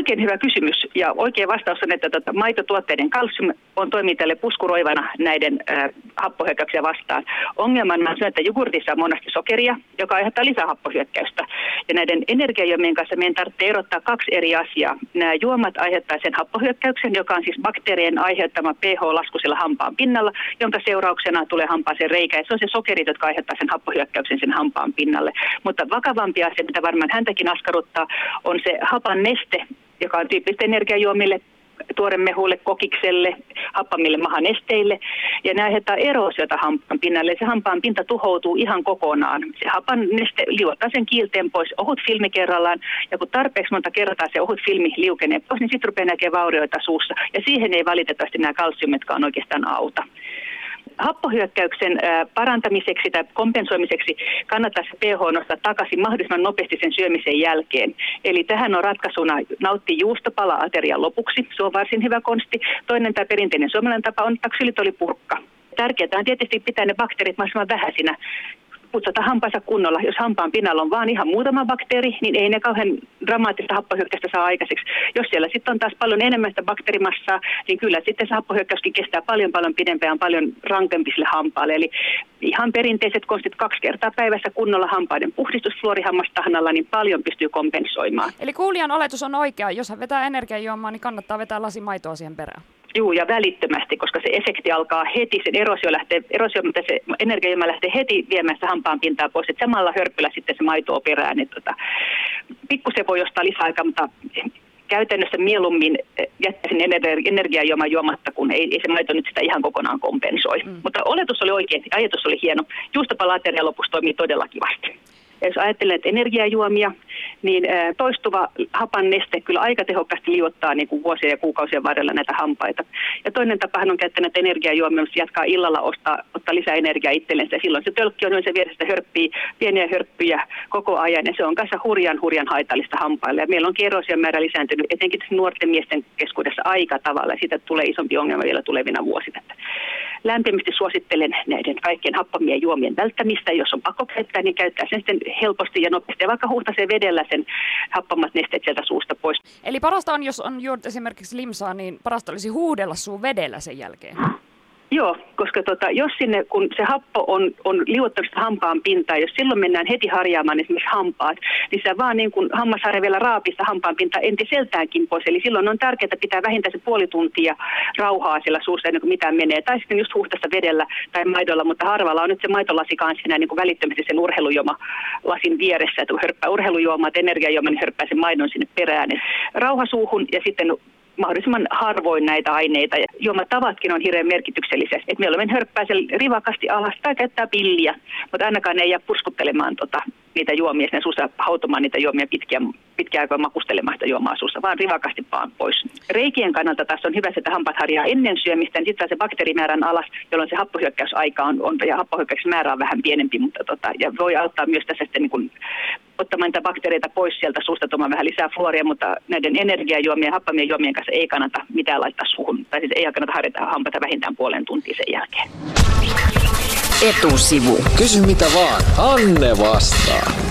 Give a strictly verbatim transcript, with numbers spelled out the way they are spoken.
oikein hyvä kysymys ja oikea vastaus on, että tuota, maitotuotteiden kalsium on toimintalle puskuroivana näiden äh, happohyökkäyksiä vastaan. Ongelmana on se, että jogurtissa on monesti sokeria, joka aiheuttaa lisää happohyökkäystä. Ja näiden energiajuomien kanssa meidän tarvitsee erottaa kaksi eri asiaa. Nämä juomat aiheuttaa sen happohyökkäyksen, joka on siis bakteerien aiheuttama pH-lasku sillä hampaan pinnalla, jonka seurauksena tulee hampaaseen reikä. Ja se on se sokerit, jotka aiheuttaa sen happohyökkäyksen sen hampaan pinnalle. Mutta vakavampia asia, mitä varmaan häntäkin askarruttaa, on se hapan neste, joka on tyypillistä energiajuomille, tuoremehuille, kokikselle, happamille mahanesteille. Ja ne aiheuttaa eroosiota hampaan pinnalle. Se hampaan pinta tuhoutuu ihan kokonaan. Se hapan neste liuottaa sen kiilteen pois ohut filmi kerrallaan. Ja kun tarpeeksi monta kertaa se ohut filmi liukenee pois, niin sitten rupeaa näkemään vaurioita suussa. Ja siihen ei valitettavasti nämä kalsiumetkaan oikeastaan auta. Happohyökkäyksen parantamiseksi tai kompensoimiseksi kannattaa se pH nostaa takaisin mahdollisimman nopeasti sen syömisen jälkeen. Eli tähän on ratkaisuna nautti juustopala aterian lopuksi. Se on varsin hyvä konsti. Toinen tai perinteinen suomalainen tapa on taksylitolipurkka. Tärkeää on tietysti pitää ne bakteerit mahdollisimman vähäisinä. Putsata hampaansa kunnolla. Jos hampaan pinnalla on vaan ihan muutama bakteeri, niin ei ne kauhean dramaattista happohyökkäystä saa aikaiseksi. Jos siellä sitten on taas paljon enemmän sitä bakteerimassaa, niin kyllä sitten se happohyökkäyskin kestää paljon paljon pidempään, paljon rankempi sille hampaalle. Eli ihan perinteiset konstit kaksi kertaa päivässä kunnolla hampaiden puhdistus fluorihammastahnalla, niin paljon pystyy kompensoimaan. Eli kuulijan oletus on oikea. Jos hän vetää energiajuomaa, niin kannattaa vetää lasi maitoa siihen perään. Juu, ja välittömästi, koska se efekti alkaa heti, sen erosio lähtee, erosio, mitä se energiajuoma lähtee heti viemään sitä hampaan pintaa pois, että samalla hörppyllä sitten se maitoa perään. Niin tota, pikkusen voi ostaa lisäaikaa, mutta käytännössä mieluummin jättäisin energiajuoman juomatta, kun ei, ei se maito nyt sitä ihan kokonaan kompensoi. Mm. Mutta oletus oli oikein, ajatus oli hieno. Juustopala aterian lopussa toimii todella kivasti. Ja jos ajattelee, että energiajuomia, niin toistuva hapan neste kyllä aika tehokkaasti liuottaa niin kuin vuosien ja kuukausien varrella näitä hampaita. Ja toinen tapahan on käyttänyt energiajuomia, jos jatkaa illalla ostaa, ottaa lisää energiaa itsellensä. Silloin se tölkki on yleensä vieressä hörppii, pieniä hörppyjä koko ajan, ja se on kanssa hurjan hurjan haitallista hampaille. Ja meillä on eroosion määrä lisääntynyt etenkin nuorten miesten keskuudessa aika tavalla, ja siitä tulee isompi ongelma vielä tulevina vuosina. Lämpimästi suosittelen näiden kaikkien happamien juomien välttämistä. Jos on pakko käyttää, niin käyttää sen sitten helposti ja nopeasti. Ja vaikka huuhtaisee vedellä sen happamat nesteet sieltä suusta pois. Eli parasta on, jos on juonut esimerkiksi limsaa, niin parasta olisi huuhdella suun vedellä sen jälkeen. Joo, koska tota, jos sinne, kun se happo on, on liuottanut hampaan pintaa, jos silloin mennään heti harjaamaan esimerkiksi hampaat, niin se vaan niin kuin hammasharja vielä raapista hampaan pintaa entiseltäänkin pois. Eli silloin on tärkeää pitää vähintään se puoli tuntia rauhaa siellä suussa ennen kuin mitään menee. Tai sitten just huuhtasta vedellä tai maidolla, mutta harvalla on nyt se maitolasikaan siinä niin kuin välittömästi sen urheilujuoma lasin vieressä. Että kun hörppää urheilujuomaa tai energiajuomaa, niin hörppää sen maidon sinne perään. Rauha suuhun ja sitten mahdollisimman harvoin näitä aineita. Ja juomatavatkin on hirveän merkityksellisiä. Et mieluummin hörppää sen rivakasti alas tai käyttää pilliä, mutta ainakaan ei jää purskuttelemaan tota, niitä juomia sinne suussa, hautomaan niitä juomia pitkiä, pitkiä aikaa makustelemaan sitä juomaa suussa, vaan rivakasti vaan pois. Reikien kannalta taas on hyvä se, että hampaat harjaa ennen syömistä, niin sitten se bakteerimäärän alas, jolloin se happohyökkäysaika on, on ja happohyökkäysmäärä on vähän pienempi, mutta tota, ja voi auttaa myös tässä sitten niin kuin ottamaan niitä bakteereita pois sieltä suusta, tuomaan vähän lisää fluoria, mutta näiden energiajuomien ja happamien juomien kanssa ei kannata mitään laittaa suuhun. Tai siis ei kannata harjata hampaita vähintään puolen tuntia sen jälkeen. Etusivu. Kysy mitä vaan. Hanne vastaa.